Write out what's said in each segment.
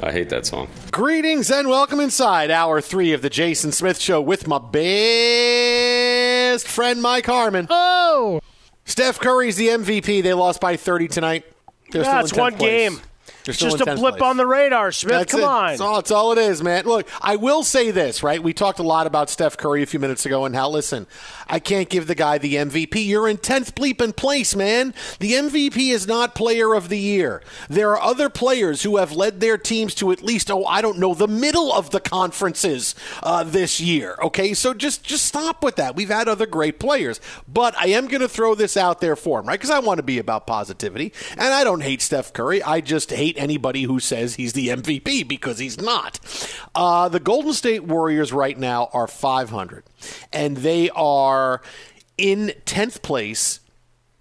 I hate that song. Greetings and welcome inside Hour 3 of the Jason Smith Show with my best friend, Mike Harmon. Oh! Steph Curry's the MVP. They lost by 30 tonight. That's one game. It's just a blip on the radar, Smith. That's Come it. On. It's all it is, man. Look, I will say this, right? We talked a lot about Steph Curry a few minutes ago and how, listen, I can't give the guy the MVP. You're in 10th bleeping place, man. The MVP is not player of the year. There are other players who have led their teams to at least, the middle of the conferences this year, okay? So just stop with that. We've had other great players. But I am going to throw this out there for him, right? Because I want to be about positivity. And I don't hate Steph Curry. I just hate anybody who says he's the MVP, because he's not. The Golden State Warriors right now are 500, and they are in 10th place.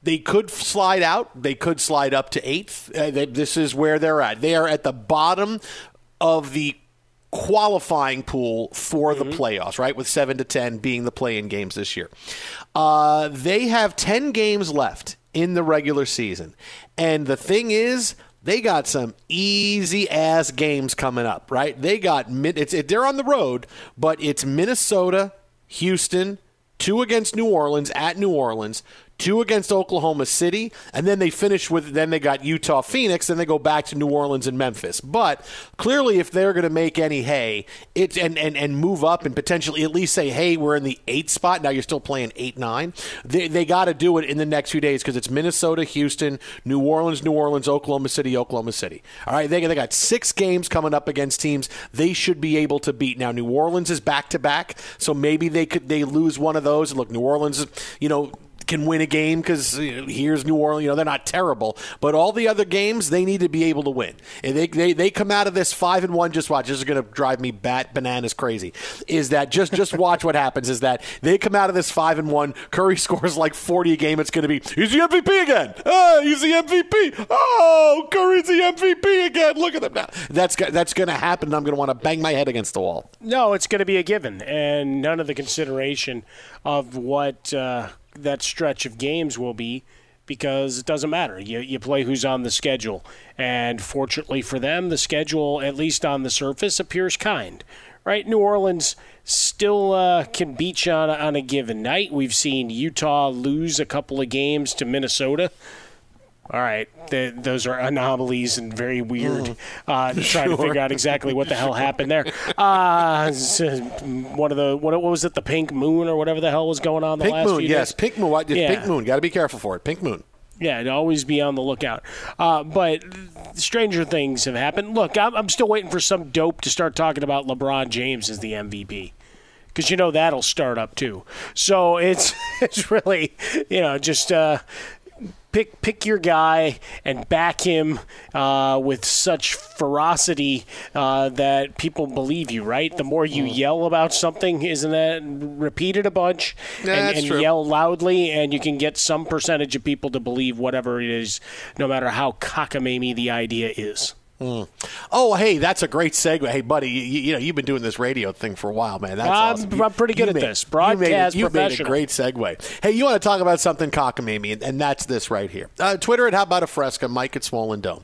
They could slide out. They could slide up to 8th. This is where they're at. They are at the bottom of the qualifying pool for the playoffs, right, with 7 to 10 being the play-in games this year. They have 10 games left in the regular season, and the thing is, they got some easy-ass games coming up, right? They got they're on the road, but it's Minnesota, Houston, 2 against New Orleans, at New Orleans, 2 against Oklahoma City, and then they finish with, then they got Utah, Phoenix, then they go back to New Orleans and Memphis. But clearly, if they're going to make any hay and move up and potentially at least say, hey, we're in the 8th spot, now you're still playing 8-9, they got to do it in the next few days, because it's Minnesota, Houston, New Orleans, Oklahoma City. All right, they got 6 games coming up against teams they should be able to beat. Now, New Orleans is back-to-back, so maybe they lose one of those. And look, New Orleans, can win a game because here's New Orleans. They're not terrible, but all the other games they need to be able to win. And they come out of this 5-1. Just watch. This is going to drive me bat bananas crazy. Is that just watch what happens? Is that they come out of this 5-1? Curry scores like 40 a game. It's going to be he's the MVP again. Oh, he's the MVP. Oh, Curry's the MVP again. Look at them now. That's going to happen. And I'm going to want to bang my head against the wall. No, it's going to be a given, and none of the consideration of what. That stretch of games will be, because it doesn't matter. You play who's on the schedule. And fortunately for them, the schedule, at least on the surface, appears kind. Right? New Orleans still can beat you on a given night. We've seen Utah lose a couple of games to Minnesota. All right, those are anomalies and very weird. Trying to figure out exactly what the hell happened there. What was it? The pink moon or whatever the hell was going on the last few days? Pink moon. Pink moon. Got to be careful for it. Pink moon. Yeah, and always be on the lookout. But stranger things have happened. Look, I'm still waiting for some dope to start talking about LeBron James as the MVP. Because that'll start up too. So it's really just. Pick your guy and back him with such ferocity that people believe you, right? The more you yell about something, isn't that repeated a bunch? That's true. Yell loudly, and you can get some percentage of people to believe whatever it is, no matter how cockamamie the idea is. Mm. Oh, hey, that's a great segue. Hey, buddy, you've been doing this radio thing for a while, man. That's awesome. I'm pretty good at this. Broadcast professional. You made a great segue. Hey, you want to talk about something cockamamie, and that's this right here. Twitter at How About a Fresca, Mike at Swollen Dome.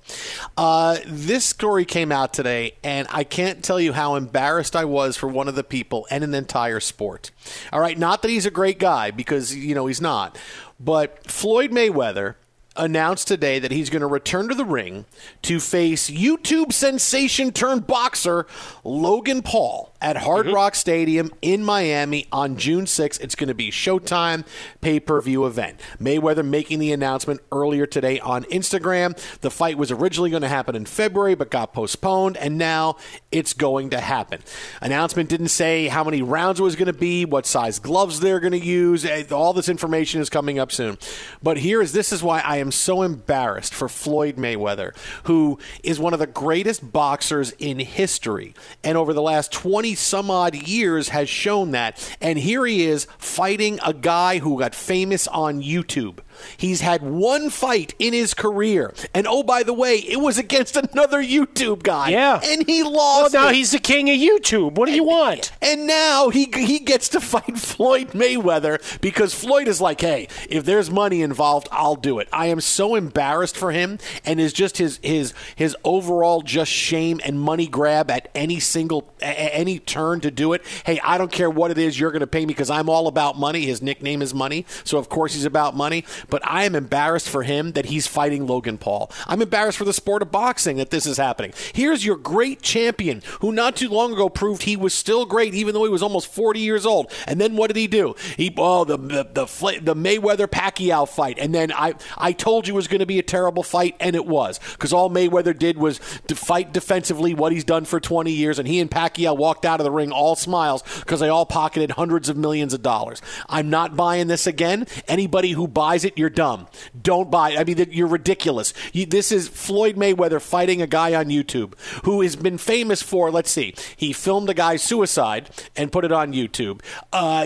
This story came out today, and I can't tell you how embarrassed I was for one of the people and an entire sport. All right, not that he's a great guy, because, he's not. But Floyd Mayweather announced today that he's going to return to the ring to face YouTube sensation turned boxer Logan Paul at Hard Rock Stadium in Miami on June 6th. It's going to be Showtime pay-per-view event. Mayweather making the announcement earlier today on Instagram. The fight was originally going to happen in February but got postponed, and now it's going to happen. Announcement didn't say how many rounds it was going to be, what size gloves they're going to use. All this information is coming up soon. But this is why I am so embarrassed for Floyd Mayweather, who is one of the greatest boxers in history, and over the last 20 some odd years has shown that. And here he is fighting a guy who got famous on YouTube. He's had one fight in his career, and oh, by the way, it was against another YouTube guy. Yeah, and he lost. Well, now he's the king of YouTube. What do you want? And now he gets to fight Floyd Mayweather, because Floyd is like, hey, if there's money involved, I'll do it. I am so embarrassed for him, and is just his overall just shame and money grab at any turn to do it. Hey, I don't care what it is, you're going to pay me because I'm all about money. His nickname is Money, so of course he's about money. But I am embarrassed for him that he's fighting Logan Paul. I'm embarrassed for the sport of boxing that this is happening. Here's your great champion who not too long ago proved he was still great, even though he was almost 40 years old. And then what did he do? The Mayweather-Pacquiao fight. And then I told you it was going to be a terrible fight, and it was. Because all Mayweather did was to fight defensively what he's done for 20 years, and he and Pacquiao walked out of the ring all smiles because they all pocketed hundreds of millions of dollars. I'm not buying this again. Anybody who buys it, you're dumb. Don't buy it. I mean, you're ridiculous. This is Floyd Mayweather fighting a guy on YouTube who has been famous for, he filmed a guy's suicide and put it on YouTube.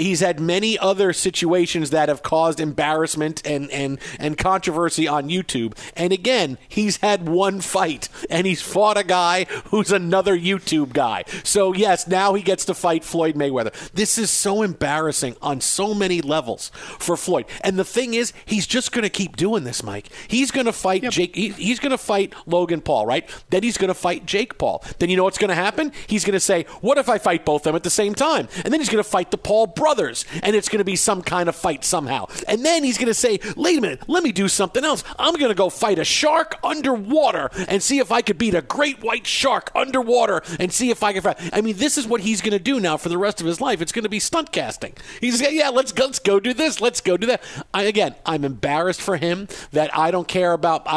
He's had many other situations that have caused embarrassment and controversy on YouTube. And again, he's had one fight, and he's fought a guy who's another YouTube guy. So yes, now he gets to fight Floyd Mayweather. This is so embarrassing on so many levels for Floyd. And the thing is, he he's just going to keep doing this, Mike. He's going to fight Jake. He's going to fight Logan Paul, right? Then he's going to fight Jake Paul. Then you know what's going to happen? He's going to say, what if I fight both of them at the same time? And then he's going to fight the Paul brothers, and it's going to be some kind of fight somehow. And then he's going to say, wait a minute, let me do something else. I'm going to go fight a shark underwater and see if I could beat a great white shark underwater and see if I can fight. I mean, this is what he's going to do now for the rest of his life. It's going to be stunt casting. He's going, yeah, let's go do this. Let's go do that. I'm embarrassed for him that I don't care about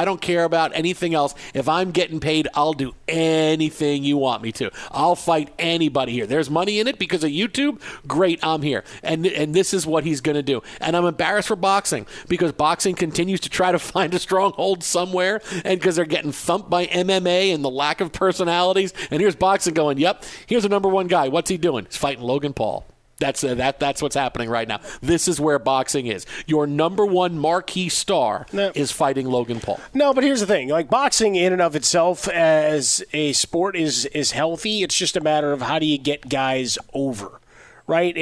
anything else. If I'm getting paid, I'll do anything you want me to. I'll fight anybody here. There's money in it because of YouTube. Great, I'm here. And this is what he's going to do. And I'm embarrassed for boxing because boxing continues to try to find a stronghold somewhere, and because they're getting thumped by MMA and the lack of personalities. And here's boxing going, yep, here's the number one guy. What's he doing? He's fighting Logan Paul. That's what's happening right now. This is where boxing is. Your number one marquee star is fighting Logan Paul. No, but here's the thing. Like, boxing in and of itself as a sport is healthy. It's just a matter of how do you get guys over, right?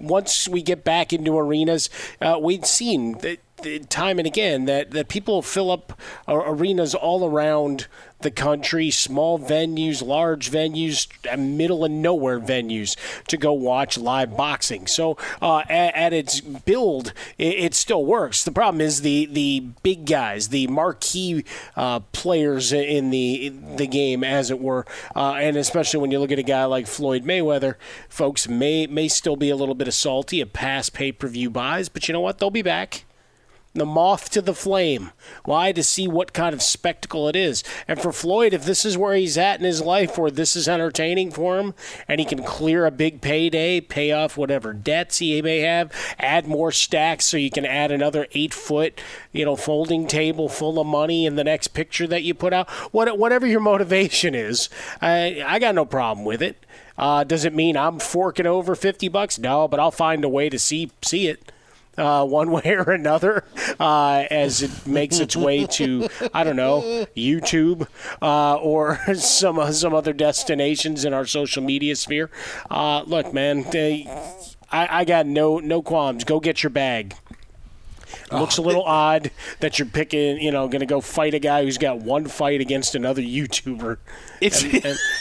Once we get back into arenas, we've seen that time and again that people fill up arenas all around the country, small venues, large venues, middle and nowhere venues, to go watch live boxing. So at its build, it still works. The problem is the big guys, the marquee players in the game, as it were, and especially when you look at a guy like Floyd Mayweather, folks may still be a little bit of salty of past pay-per-view buys, but you know what? They'll be back. The moth to the flame. Why? To see what kind of spectacle it is. And for Floyd, if this is where he's at in his life, where this is entertaining for him, and he can clear a big payday, pay off whatever debts he may have, add more stacks so you can add another 8-foot, folding table full of money in the next picture that you put out. Whatever your motivation is, I got no problem with it. Does it mean I'm forking over $50? No, but I'll find a way to see it. One way or another, as it makes its way to, I don't know, YouTube or some other destinations in our social media sphere. Look, man, I got no qualms. Go get your bag. Looks a little odd that you're picking, going to go fight a guy who's got one fight against another YouTuber.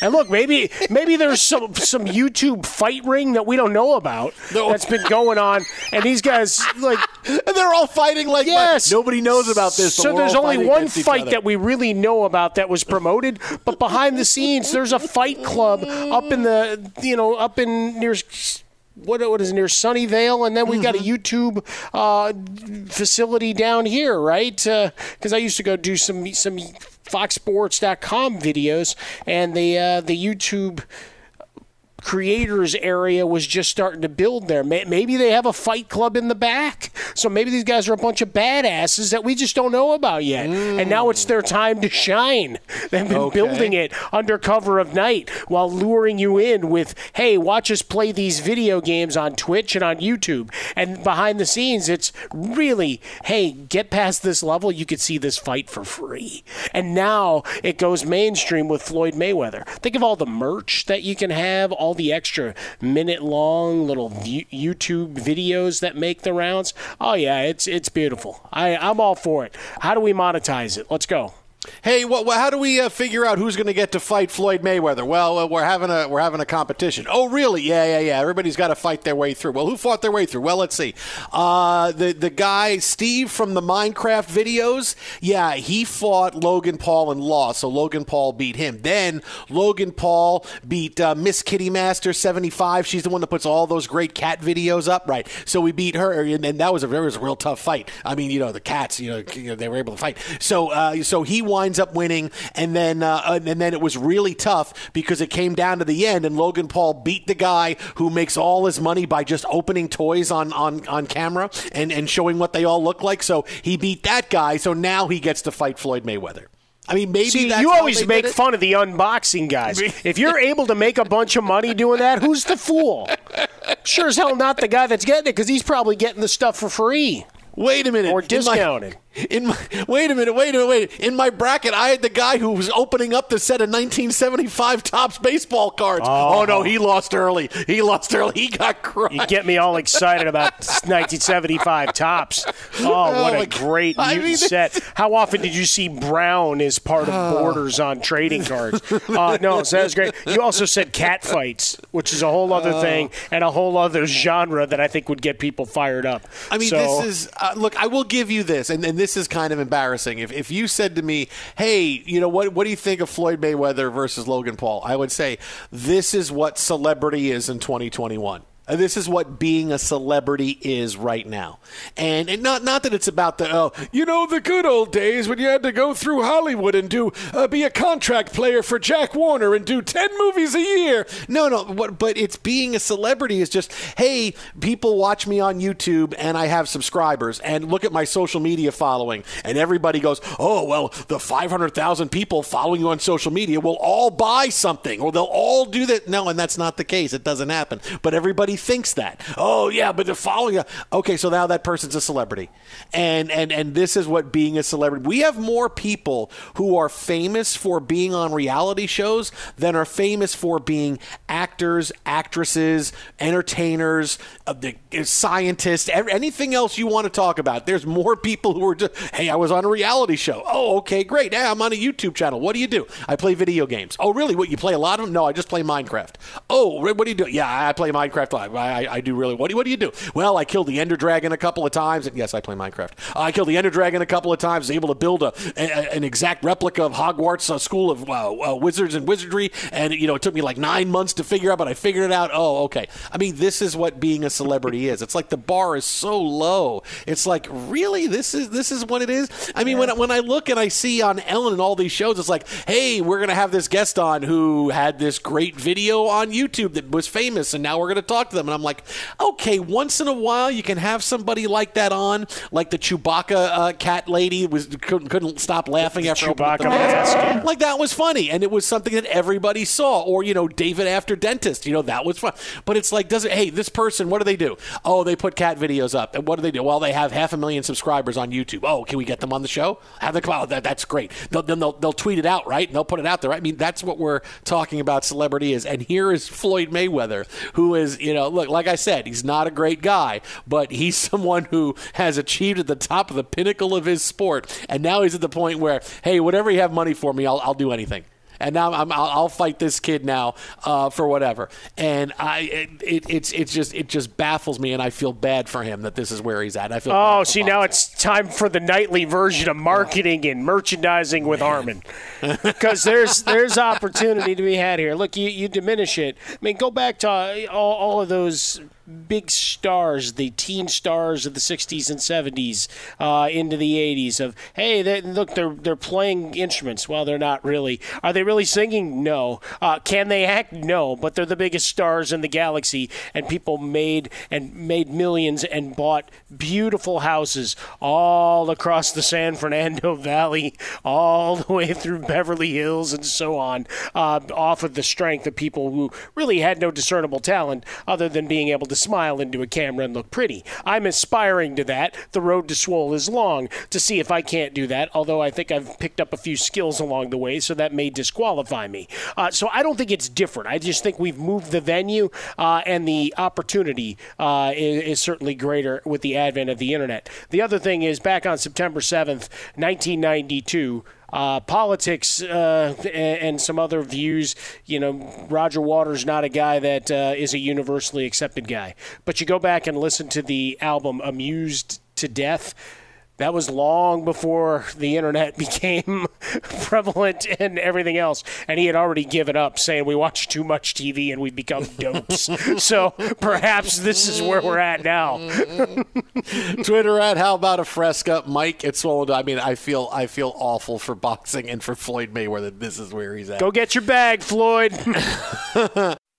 And look, maybe there's some YouTube fight ring that we don't know about that's been going on, and these guys and they're all fighting nobody knows about this. So there's only one fight that we really know about that was promoted, but behind the scenes there's a fight club up in the up in near. What is near Sunnyvale, and then we've got a YouTube facility down here, right? Because I used to go do some FoxSports.com videos, and the YouTube creators area was just starting to build there. Maybe they have a fight club in the back. So maybe these guys are a bunch of badasses that we just don't know about yet. And now it's their time to shine. They've been building it under cover of night while luring you in with, hey, watch us play these video games on Twitch and on YouTube. And behind the scenes, it's really, hey, get past this level. You could see this fight for free. And now it goes mainstream with Floyd Mayweather. Think of all the merch that you can have, all the extra minute-long little YouTube videos that make the rounds. Oh, yeah, it's beautiful. I'm all for it. How do we monetize it? Let's go. Hey, how do we figure out who's going to get to fight Floyd Mayweather? Well, we're having a competition. Oh, really? Yeah. Everybody's got to fight their way through. Well, who fought their way through? Well, let's see. The guy Steve from the Minecraft videos. Yeah, he fought Logan Paul and lost. So Logan Paul beat him. Then Logan Paul beat Miss Kitty Master 75. She's the one that puts all those great cat videos up, right? So we beat her, and that was a real tough fight. I mean, the cats, they were able to fight. So so he winds up winning, and then it was really tough because it came down to the end, and Logan Paul beat the guy who makes all his money by just opening toys on camera and showing what they all look like. So he beat that guy, so now he gets to fight Floyd Mayweather. I mean, maybe see, that's you always make fun of the unboxing guys. If you're able to make a bunch of money doing that, who's the fool? Sure as hell not the guy that's getting it, because he's probably getting the stuff for free. Wait a minute. Or discounted. Wait a minute. In my bracket, I had the guy who was opening up the set of 1975 Topps baseball cards. Oh no, he lost early. He got crushed. You get me all excited about 1975 Topps. Oh, what a great set. How often did you see Brown as part of borders on trading cards? So that was great. You also said cat fights, which is a whole other thing and a whole other genre that I think would get people fired up. I mean, look, I will give you this, and this is kind of embarrassing. If you said to me, hey, you know, what do you think of Floyd Mayweather versus Logan Paul? I would say this is what celebrity is in 2021. This is what being a celebrity is right now. And not that it's about the good old days when you had to go through Hollywood and be a contract player for Jack Warner and do 10 movies a year. But it's being a celebrity is just, hey, people watch me on YouTube and I have subscribers and look at my social media following. And everybody goes, oh, well, the 500,000 people following you on social media will all buy something or they'll all do that. No, and that's not the case. It doesn't happen. But everybody thinks that. Oh, yeah, but they're following you. Okay, so now that person's a celebrity. And this is what being a celebrity. We have more people who are famous for being on reality shows than are famous for being actors, actresses, entertainers, scientists, anything else you want to talk about. There's more people who are just, hey, I was on a reality show. Oh, okay, great. Hey, I'm on a YouTube channel. What do you do? I play video games. Oh, really? What, you play a lot of them? No, I just play Minecraft. Oh, what do you do? Yeah, I play Minecraft. I do really. What do you do? Well, I killed the Ender Dragon a couple of times. And yes, I play Minecraft. I killed the Ender Dragon a couple of times. Able to build an exact replica of Hogwarts, a school of wizards and wizardry. And you know, it took me like 9 months to figure out, but I figured it out. Oh, okay. I mean, this is what being a celebrity is. It's like the bar is so low. It's like really, this is what it is. I mean, when I look and I see on Ellen and all these shows, it's like, hey, we're gonna have this guest on who had this great video on YouTube that was famous, and now we're going to talk to them. And I'm like, okay, once in a while you can have somebody like that on, like the Chewbacca cat lady couldn't stop laughing after Chewbacca mask. Like that was funny, and it was something that everybody saw. Or you know, David after dentist, you know, that was fun. But it's like, hey, this person, what do they do? Oh, they put cat videos up. And what do they do? Well, they have 500,000 subscribers on YouTube. Oh, can we get them on the show? Have them come out. That's great. They'll tweet it out, right? And they'll put it out there, right? I mean, that's what we're talking about. Celebrity is, and here is Floyd Mayweather, who is, you know, look, like I said, he's not a great guy, but he's someone who has achieved at the top of the pinnacle of his sport, and now he's at the point where, hey, whatever you have money for me, I'll do anything. And now I'll fight this kid now for whatever. And it just baffles me, and I feel bad for him that this is where he's at. I feel now it's time for the nightly version of marketing and merchandising with Harmon, because there's opportunity to be had here. Look, you diminish it. I mean, go back to all of those big stars, the teen stars of the 60s and 70s into the 80s of, hey, they're playing instruments. Well, they're not really. Are they really singing? No. Can they act? No. But they're the biggest stars in the galaxy, and people made millions and bought beautiful houses all across the San Fernando Valley, all the way through Beverly Hills and so on, off of the strength of people who really had no discernible talent other than being able to smile into a camera and look pretty. I'm aspiring to that. The road to Swole is long to see if I can't do that, although I think I've picked up a few skills along the way, so that may disqualify me. So I don't think it's different. I just think we've moved the venue, and the opportunity is certainly greater with the advent of the internet. The other thing is, back on September 7th, 1992, politics and some other views, you know, Roger Waters not a guy that is a universally accepted guy. But you go back and listen to the album Amused to Death. That was long before the internet became prevalent and everything else. And he had already given up, saying we watch too much TV and we become dopes. So perhaps this is where we're at now. Twitter at How About a Fresca. Mike, it's swollen. I mean, I feel awful for boxing and for Floyd Mayweather. This is where he's at. Go get your bag, Floyd.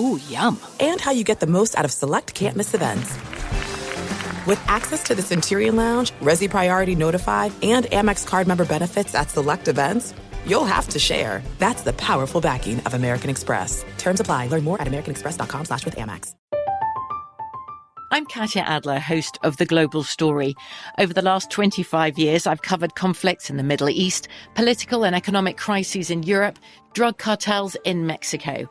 Ooh, yum. And how you get the most out of select can't-miss events. With access to the Centurion Lounge, Resi Priority Notified, and Amex card member benefits at select events, you'll have to share. That's the powerful backing of American Express. Terms apply. Learn more at americanexpress.com/withAmex. I'm Katya Adler, host of The Global Story. Over the last 25 years, I've covered conflicts in the Middle East, political and economic crises in Europe, drug cartels in Mexico.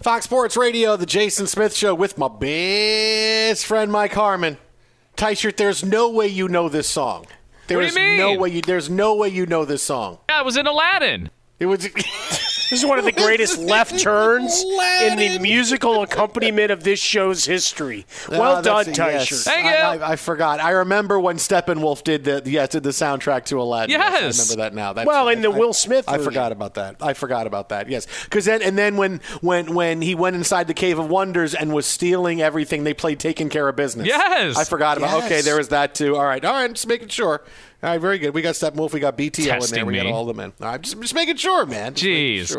Fox Sports Radio, the Jason Smith Show with my best friend Mike Harmon. T-shirt, there's no way you know this song. There's no way you know this song. Yeah, I was in Aladdin. It was. This is one of the greatest left turns in the musical accompaniment of this show's history. Well done, T-shirt. Yes. Thank you. I forgot. I remember when Steppenwolf did the soundtrack to Aladdin. Yes. I remember that now. That's, well, in the Will Smith version. I forgot about that. Yes. Because then when he went inside the Cave of Wonders and was stealing everything, they played Taking Care of Business. Yes. I forgot about it. Okay, there was that too. All right, just making sure. All right, very good. We got Steppenwolf, we got BTO testing in there, we got all of them in. All right, just making sure, man. Jeez.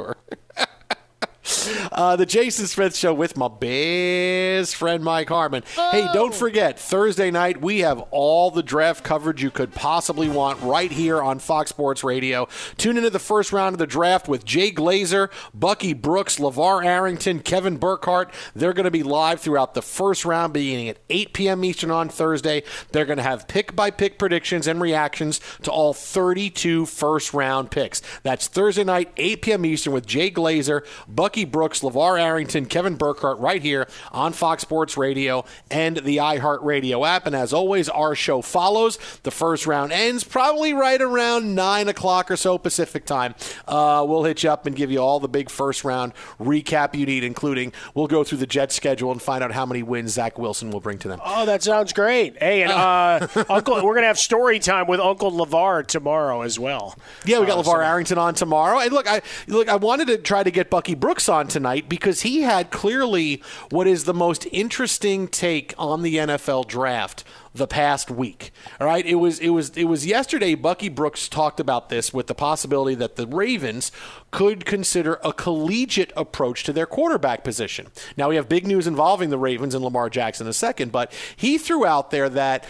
The Jason Smith Show with my best friend Mike Harmon. Oh. Hey, don't forget, Thursday night we have all the draft coverage you could possibly want right here on Fox Sports Radio. Tune into the first round of the draft with Jay Glazer, Bucky Brooks, LeVar Arrington, Kevin Burkhart. They're going to be live throughout the first round beginning at 8 p.m. Eastern on Thursday. They're going to have pick-by-pick predictions and reactions to all 32 first-round picks. That's Thursday night, 8 p.m. Eastern with Jay Glazer, Bucky Brooks, LeVar Arrington, Kevin Burkhart, right here on Fox Sports Radio and the iHeartRadio app. And as always, our show follows. The first round ends probably right around 9 o'clock or so Pacific time. We'll hit you up and give you all the big first round recap you need, including we'll go through the Jets schedule and find out how many wins Zach Wilson will bring to them. Oh, that sounds great. Hey, and Uncle, we're going to have story time with Uncle LeVar tomorrow as well. Yeah, we got LeVar Arrington on tomorrow. And look, I wanted to try to get Bucky Brooks on tonight because he had clearly what is the most interesting take on the NFL draft the past week. All right, it was yesterday. Bucky Brooks talked about this with the possibility that the Ravens could consider a collegiate approach to their quarterback position. Now we have big news involving the Ravens and Lamar Jackson in a second, but he threw out there that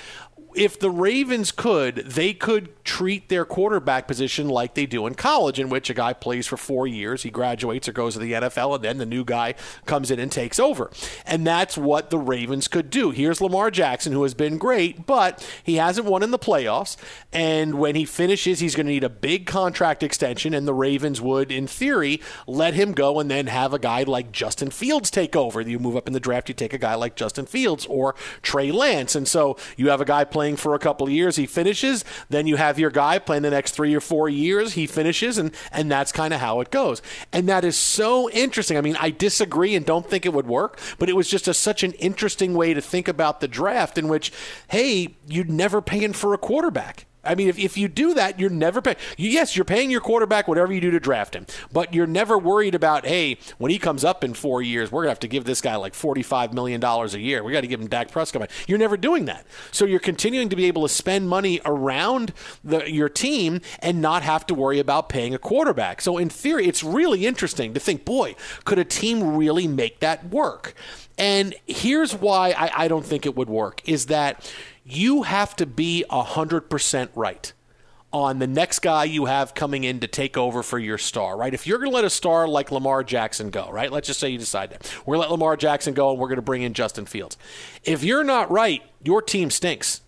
if the Ravens could, they could treat their quarterback position like they do in college, in which a guy plays for 4 years, he graduates or goes to the NFL, and then the new guy comes in and takes over. And that's what the Ravens could do. Here's Lamar Jackson, who has been great, but he hasn't won in the playoffs. And when he finishes, he's going to need a big contract extension, and the Ravens would, in theory, let him go and then have a guy like Justin Fields take over. You move up in the draft, you take a guy like Justin Fields or Trey Lance. And so you have a guy playing for a couple of years, he finishes, then you have your guy playing the next 3 or 4 years, he finishes, and that's kind of how it goes. And that is so interesting. I mean, I disagree and don't think it would work, but it was just such an interesting way to think about the draft in which, hey, you'd never pay in for a quarterback. I mean, if you do that, you're never paying. Yes, you're paying your quarterback whatever you do to draft him, but you're never worried about, hey, when he comes up in 4 years, we're going to have to give this guy like $45 million a year. We got to give him Dak Prescott. You're never doing that. So you're continuing to be able to spend money around your team and not have to worry about paying a quarterback. So in theory, it's really interesting to think, boy, could a team really make that work? And here's why I don't think it would work, is that you have to be 100% right on the next guy you have coming in to take over for your star, right? If you're going to let a star like Lamar Jackson go, right? Let's just say you decide that. We're going to let Lamar Jackson go and we're going to bring in Justin Fields. If you're not right, your team stinks.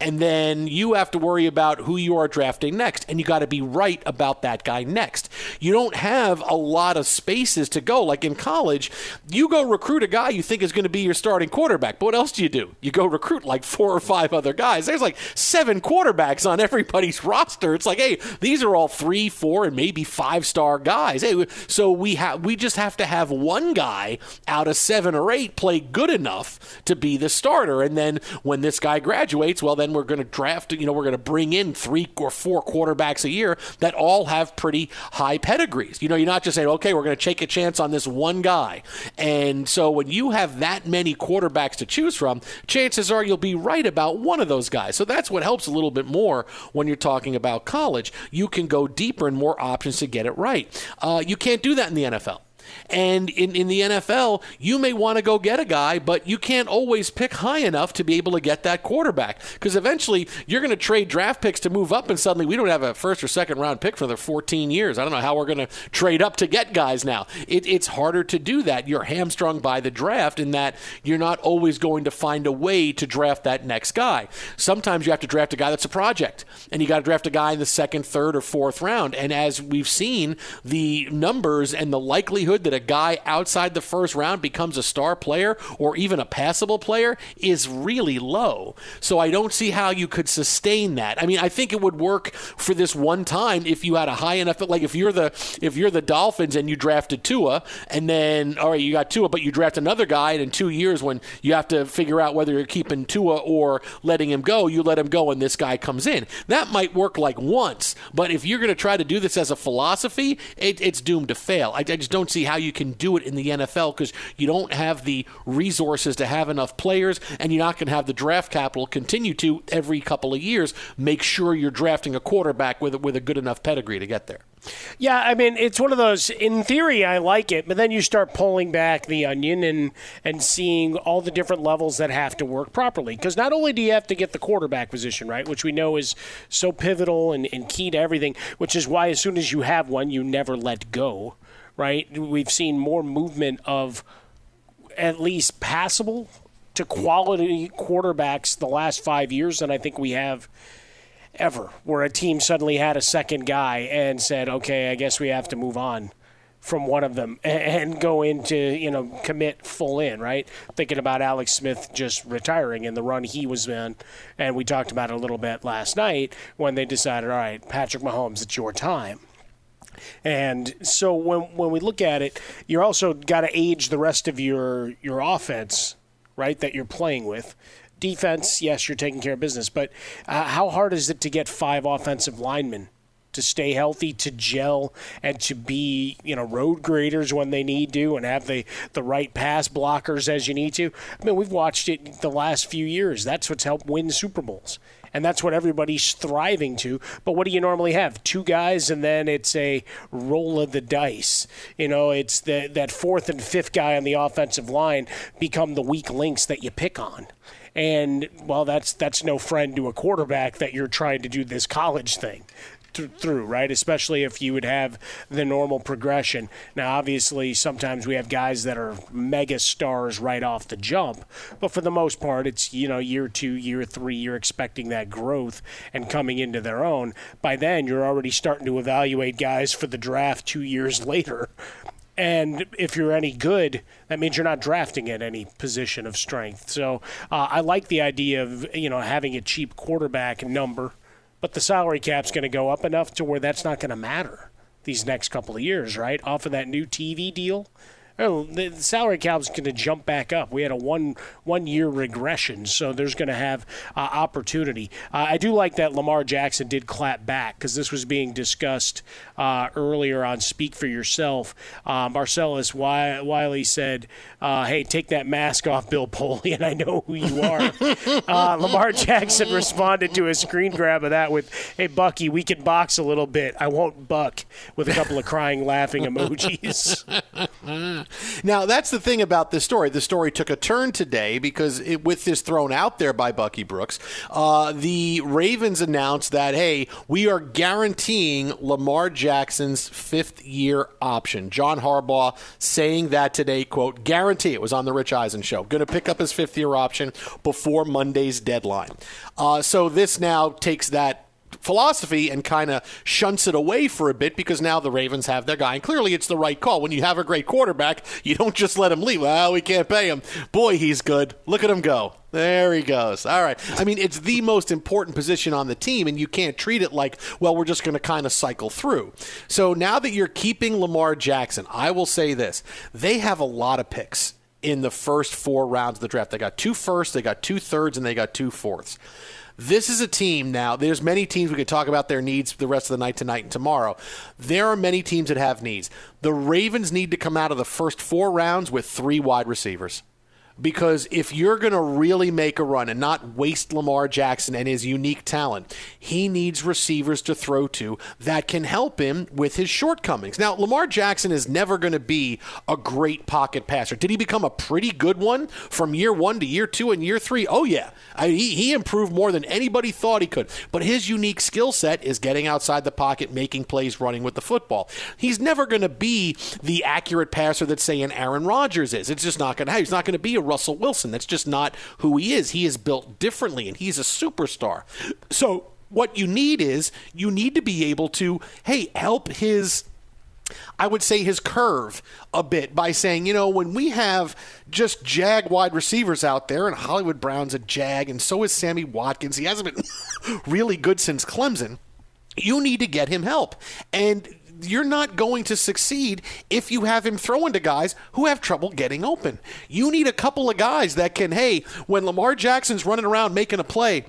And then you have to worry about who you are drafting next. And you got to be right about that guy next. You don't have a lot of spaces to go. Like in college, you go recruit a guy you think is going to be your starting quarterback. But what else do? You go recruit like 4 or 5 other guys. There's like 7 quarterbacks on everybody's roster. It's like, hey, these are all 3, 4, and maybe 5-star guys. Hey, so we just have to have one guy out of 7 or 8 play good enough to be the starter. And then when this guy graduates, well, then we're going to draft, we're going to bring in 3 or 4 quarterbacks a year that all have pretty high pedigrees. You're not just saying, okay, we're going to take a chance on this one guy. And so when you have that many quarterbacks to choose from, chances are you'll be right about one of those guys. So that's what helps a little bit more when you're talking about college. You can go deeper and more options to get it right. You can't do that in the NFL. And in the NFL, you may want to go get a guy, but you can't always pick high enough to be able to get that quarterback, because eventually you're going to trade draft picks to move up, and suddenly we don't have a first or second round pick for the 14 years. I don't know how we're going to trade up to get guys now. It's harder to do that. You're hamstrung by the draft in that you're not always going to find a way to draft that next guy. Sometimes you have to draft a guy that's a project, and you got to draft a guy in the 2nd, 3rd, or 4th round. And as we've seen, the numbers and the likelihood that a guy outside the first round becomes a star player or even a passable player is really low. So I don't see how you could sustain that. I mean, I think it would work for this one time if you had a high enough, like if you're the Dolphins and you drafted Tua, and then, all right, you got Tua, but you draft another guy, and in 2 years when you have to figure out whether you're keeping Tua or letting him go, you let him go and this guy comes in. That might work like once, but if you're going to try to do this as a philosophy, it's doomed to fail. I just don't see how you can do it in the NFL, because you don't have the resources to have enough players, and you're not going to have the draft capital continue to every couple of years make sure you're drafting a quarterback with a good enough pedigree to get there. Yeah, I mean, it's one of those, in theory, I like it, but then you start pulling back the onion and seeing all the different levels that have to work properly. Because not only do you have to get the quarterback position right, which we know is so pivotal and key to everything, which is why as soon as you have one, you never let go. Right, we've seen more movement of at least passable to quality quarterbacks the last 5 years than I think we have ever, where a team suddenly had a second guy and said, okay, I guess we have to move on from one of them and go into, commit full in, right? Thinking about Alex Smith just retiring and the run he was in, and we talked about it a little bit last night when they decided, all right, Patrick Mahomes, it's your time. And so when we look at it, you're also got to age the rest of your offense, right, that you're playing with. Defense, yes, you're taking care of business. But how hard is it to get 5 offensive linemen to stay healthy, to gel, and to be, you know, road graders when they need to, and have the right pass blockers as you need to. I mean, we've watched it the last few years. That's what's helped win Super Bowls. And that's what everybody's thriving to. But what do you normally have? Two guys, and then it's a roll of the dice. You know, it's that fourth and fifth guy on the offensive line become the weak links that you pick on. And, well, that's no friend to a quarterback that you're trying to do this college thing through, right? Especially if you would have the normal progression. Now, obviously, sometimes we have guys that are mega stars right off the jump, but for the most part, it's, you know, year two, year three, you're expecting that growth and coming into their own. By then, you're already starting to evaluate guys for the draft 2 years later. And if you're any good, that means you're not drafting at any position of strength. So I like the idea of, you know, having a cheap quarterback number, but the salary cap's going to go up enough to where that's not going to matter these next couple of years, right? Off of that new TV deal, the salary cap's going to jump back up. We had a one-year regression, so there's going to have opportunity. I do like that Lamar Jackson did clap back, because this was being discussed earlier on Speak for Yourself. Marcellus Wiley said, hey, take that mask off, Bill Polian, I know who you are. Lamar Jackson responded to a screen grab of that with, hey, Bucky, we can box a little bit. I won't buck, with a couple of crying, laughing emojis. Now, that's the thing about this story. The story took a turn today because with this thrown out there by Bucky Brooks, the Ravens announced that, hey, we are guaranteeing Lamar Jackson's fifth-year option. John Harbaugh saying that today, quote, guarantee, it was on the Rich Eisen show, going to pick up his fifth-year option before Monday's deadline. So this now takes that philosophy and kind of shunts it away for a bit, because now the Ravens have their guy, and clearly it's the right call. When you have a great quarterback, you don't just let him leave. Well, we can't pay him. Boy, he's good. Look at him go. There he goes. All right. I mean, it's the most important position on the team, and you can't treat it like, well, we're just going to kind of cycle through. So now that you're keeping Lamar Jackson, I will say this. They have a lot of picks in the first four rounds of the draft. They got 2 firsts, they got 2 thirds, and they got 2 fourths. This is a team now. There's many teams we could talk about their needs the rest of the night, tonight, and tomorrow. There are many teams that have needs. The Ravens need to come out of the first 4 rounds with 3 wide receivers. Because if you're going to really make a run and not waste Lamar Jackson and his unique talent, he needs receivers to throw to that can help him with his shortcomings. Now, Lamar Jackson is never going to be a great pocket passer. Did he become a pretty good one from year 1 to year 2 and year 3? Oh, yeah. He improved more than anybody thought he could. But his unique skill set is getting outside the pocket, making plays, running with the football. He's never going to be the accurate passer that, say, an Aaron Rodgers is. It's just not going to happen. He's not going to be a Russell Wilson. That's just not who he is. He is built differently, and he's a superstar. So what you need is, you need to be able to, hey, help his, I would say, his curve a bit by saying, you know, when we have just jag wide receivers out there, and Hollywood Brown's a jag, and so is Sammy Watkins. He hasn't been really good since Clemson. You need to get him help. And you're not going to succeed if you have him throwing to guys who have trouble getting open. You need a couple of guys that can, hey, when Lamar Jackson's running around making a play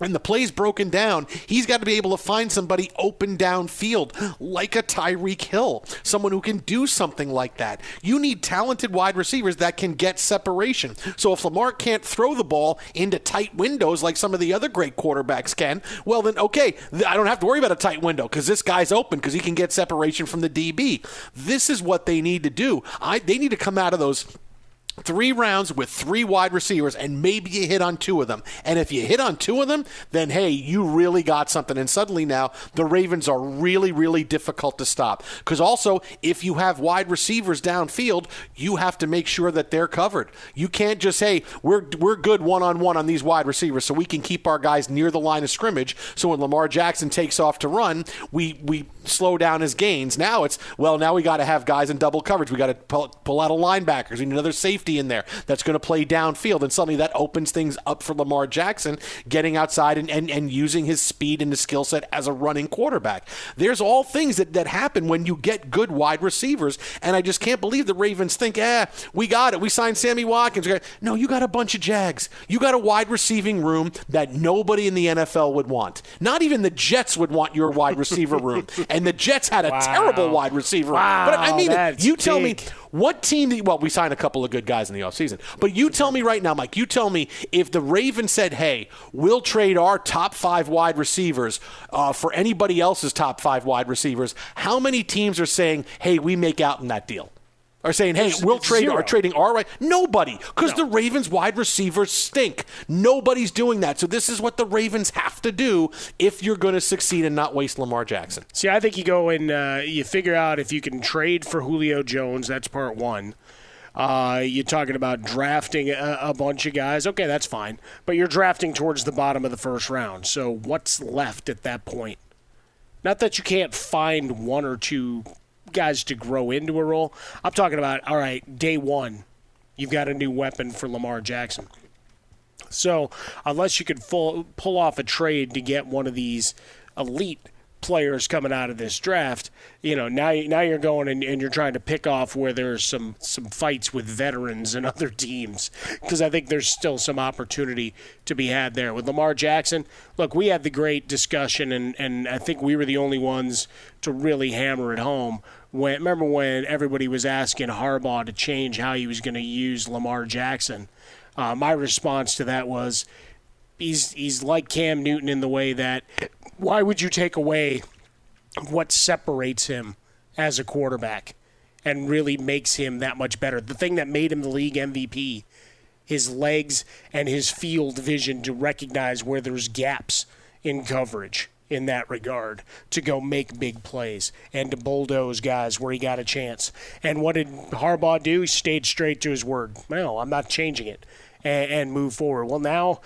and the play's broken down, he's got to be able to find somebody open downfield, like a Tyreek Hill, someone who can do something like that. You need talented wide receivers that can get separation. So if Lamar can't throw the ball into tight windows like some of the other great quarterbacks can, well then, okay, I don't have to worry about a tight window because this guy's open because he can get separation from the DB. This is what they need to do. They need to come out of those 3 rounds with 3 wide receivers, and maybe you hit on 2 of them. And if you hit on 2 of them, then, hey, you really got something. And suddenly now the Ravens are really, really difficult to stop. Because also, if you have wide receivers downfield, you have to make sure that they're covered. You can't just, hey, we're good one-on-one on these wide receivers, so we can keep our guys near the line of scrimmage. So when Lamar Jackson takes off to run, we slow down his gains. Now it's, well, now we got to have guys in double coverage. We got to pull out a linebacker. We need another safety. safety in there that's going to play downfield, and suddenly that opens things up for Lamar Jackson getting outside and using his speed and his skill set as a running quarterback. There's all things that happen when you get good wide receivers, and I just can't believe the Ravens think, we got it. We signed Sammy Watkins. No, you got a bunch of Jags. You got a wide receiving room that nobody in the NFL would want. Not even the Jets would want your wide receiver room. And the Jets had a terrible wide receiver room. But I mean, you tell me what team – well, we signed a couple of good guys in the offseason. But you tell me right now, Mike, you tell me if the Ravens said, hey, we'll trade our top five wide receivers for anybody else's top five wide receivers, how many teams are saying, hey, we make out in that deal? Are saying, hey, we'll trade our trading our right. Nobody, because the Ravens wide receivers stink. Nobody's doing that. So this is what the Ravens have to do if you're going to succeed and not waste Lamar Jackson. See, I think you go and you figure out if you can trade for Julio Jones. That's part one. You're talking about drafting a bunch of guys. Okay, that's fine. But you're drafting towards the bottom of the first round. So what's left at that point? Not that you can't find one or two guys to grow into a role. I'm talking about, all right, day one, you've got a new weapon for Lamar Jackson. So unless you could pull off a trade to get one of these elite players coming out of this draft, you know, now you're going and you're trying to pick off where there's some fights with veterans and other teams, because I think there's still some opportunity to be had there. With Lamar Jackson, look, we had the great discussion, and I think we were the only ones to really hammer it home. Remember when everybody was asking Harbaugh to change how he was going to use Lamar Jackson? My response to that was, he's like Cam Newton in the way that, why would you take away what separates him as a quarterback and really makes him that much better? The thing that made him the league MVP, his legs and his field vision to recognize where there's gaps in coverage in that regard, to go make big plays and to bulldoze guys where he got a chance. And what did Harbaugh do? He stayed straight to his word. No, I'm not changing it. And move forward. Well, now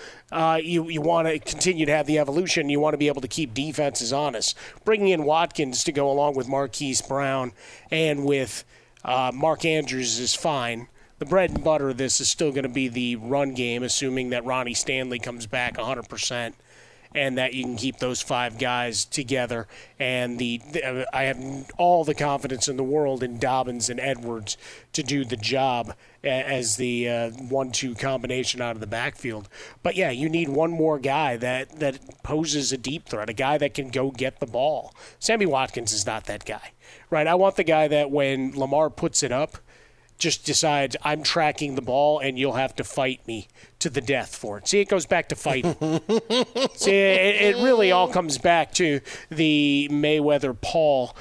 you want to continue to have the evolution. You want to be able to keep defenses honest. Bringing in Watkins to go along with Marquise Brown and with Mark Andrews is fine. The bread and butter of this is still going to be the run game, assuming that Ronnie Stanley comes back 100%. And that you can keep those five guys together. And I have all the confidence in the world in Dobbins and Edwards to do the job as the 1-2 combination out of the backfield. But, yeah, you need one more guy that poses a deep threat, a guy that can go get the ball. Sammy Watkins is not that guy, right? I want the guy that when Lamar puts it up, just decides, I'm tracking the ball, and you'll have to fight me to the death for it. See, it goes back to fighting. See, it really all comes back to the Mayweather-Paul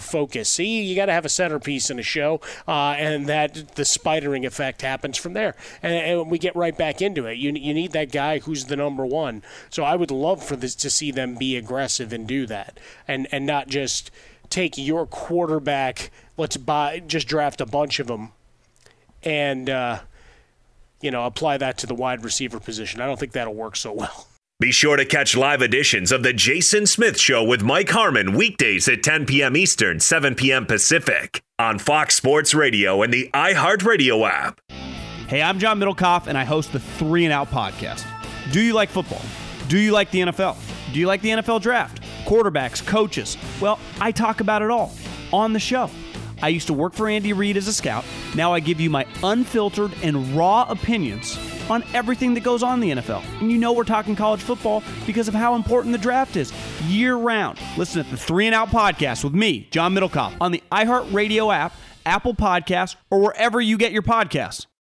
focus. See, you got to have a centerpiece in a show, and that the spidering effect happens from there. And we get right back into it. You need that guy who's the number one. So I would love for this to see them be aggressive and do that, and not just take your quarterback, just draft a bunch of them and, apply that to the wide receiver position. I don't think that'll work so well. Be sure to catch live editions of The Jason Smith Show with Mike Harmon weekdays at 10 p.m. Eastern, 7 p.m. Pacific on Fox Sports Radio and the iHeartRadio app. Hey, I'm John Middlecoff, and I host the 3 and Out podcast. Do you like football? Do you like the NFL? Do you like the NFL draft? Quarterbacks, coaches? Well, I talk about it all on the show. I used to work for Andy Reid as a scout. Now I give you my unfiltered and raw opinions on everything that goes on in the NFL. And you know we're talking college football because of how important the draft is year round. Listen to the 3 and Out podcast with me, John Middlecoff, on the iHeartRadio app, Apple Podcasts, or wherever you get your podcasts.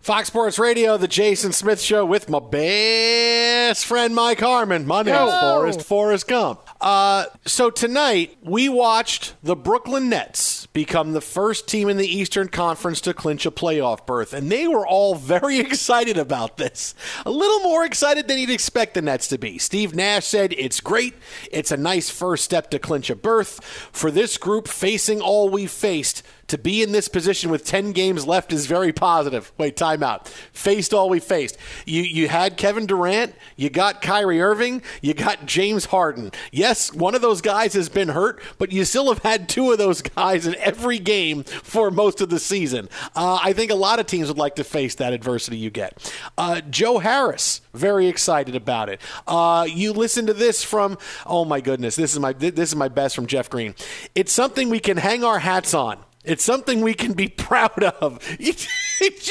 Fox Sports Radio, the Jason Smith Show with my best friend, Mike Harmon. My name's Forrest Gump. So tonight, we watched the Brooklyn Nets become the first team in the Eastern Conference to clinch a playoff berth, and they were all very excited about this. A little more excited than you'd expect the Nets to be. Steve Nash said, it's great. It's a nice first step to clinch a berth. For this group, facing all we faced, to be in this position with 10 games left is very positive. Wait, timeout. Faced all we faced. You had Kevin Durant. You got Kyrie Irving. You got James Harden. Yes, one of those guys has been hurt, but you still have had two of those guys in every game for most of the season. I think a lot of teams would like to face that adversity you get. Joe Harris, very excited about it. You listen to this from, oh my goodness, this is my best from Jeff Green. It's something we can hang our hats on. It's something we can be proud of. You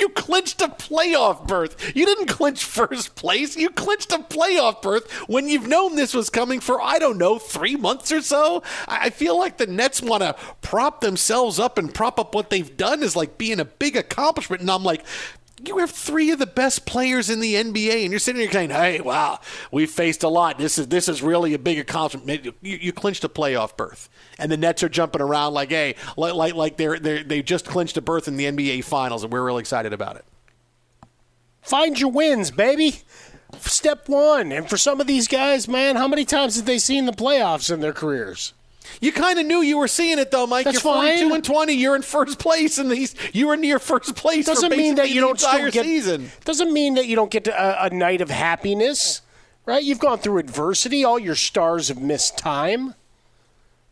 clinched a playoff berth. You didn't clinch first place. You clinched a playoff berth when you've known this was coming for, I don't know, 3 months or so. I feel like the Nets want to prop themselves up and prop up what they've done as like being a big accomplishment. And I'm like, you have three of the best players in the NBA, and you're sitting here saying, hey, wow, we faced a lot. This is really a big accomplishment. You clinched a playoff berth. And the Nets are jumping around like, hey, like they just clinched a berth in the NBA Finals, and we're really excited about it. Find your wins, baby. Step one. And for some of these guys, man, how many times have they seen the playoffs in their careers? You kind of knew you were seeing it, though, Mike. That's you're 42-20. You're in first place in these. You were near first place. Doesn't mean that you don't still get. Season. Doesn't mean that you don't get a night of happiness, right? You've gone through adversity. All your stars have missed time.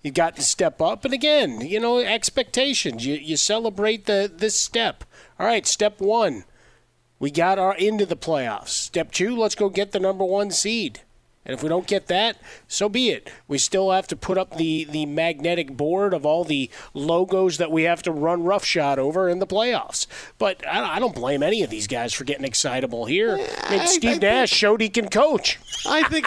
You've got to step up, and again, you know, expectations. You celebrate this step. All right, step one, we got our into the playoffs. Step two, let's go get the number one seed. And if we don't get that, so be it. We still have to put up the magnetic board of all the logos that we have to run roughshod over in the playoffs. But I don't blame any of these guys for getting excitable here. Steve Nash showed he can coach. I think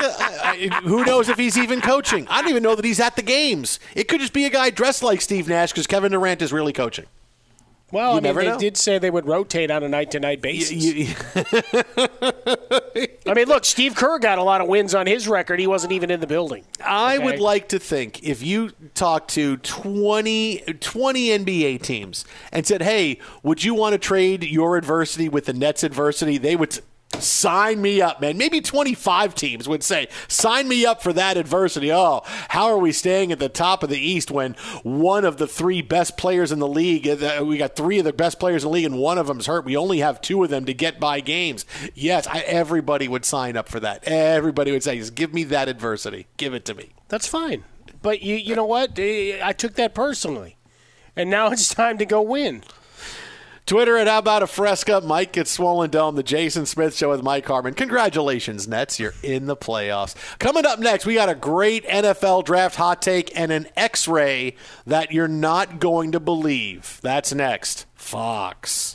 who knows if he's even coaching. I don't even know that he's at the games. It could just be a guy dressed like Steve Nash because Kevin Durant is really coaching. Well, I mean, they did say they would rotate on a night-to-night basis. I mean, look, Steve Kerr got a lot of wins on his record. He wasn't even in the building. I would like to think if you talked to 20 NBA teams and said, hey, would you want to trade your adversity with the Nets' adversity, they would sign me up, man. Maybe 25 teams would say, sign me up for that adversity. Oh, how are we staying at the top of the East when one of the three best players in the league, we got three of the best players in the league and one of them's hurt. We only have two of them to get by games. Yes, everybody would sign up for that. Everybody would say, just give me that adversity. Give it to me. That's fine. But you know what? I took that personally. And now it's time to go win. Twitter at How About a Fresca. Mike gets swollen dome. The Jason Smith Show with Mike Harmon. Congratulations, Nets. You're in the playoffs. Coming up next, we got a great NFL draft hot take and an X-ray that you're not going to believe. That's next. Fox.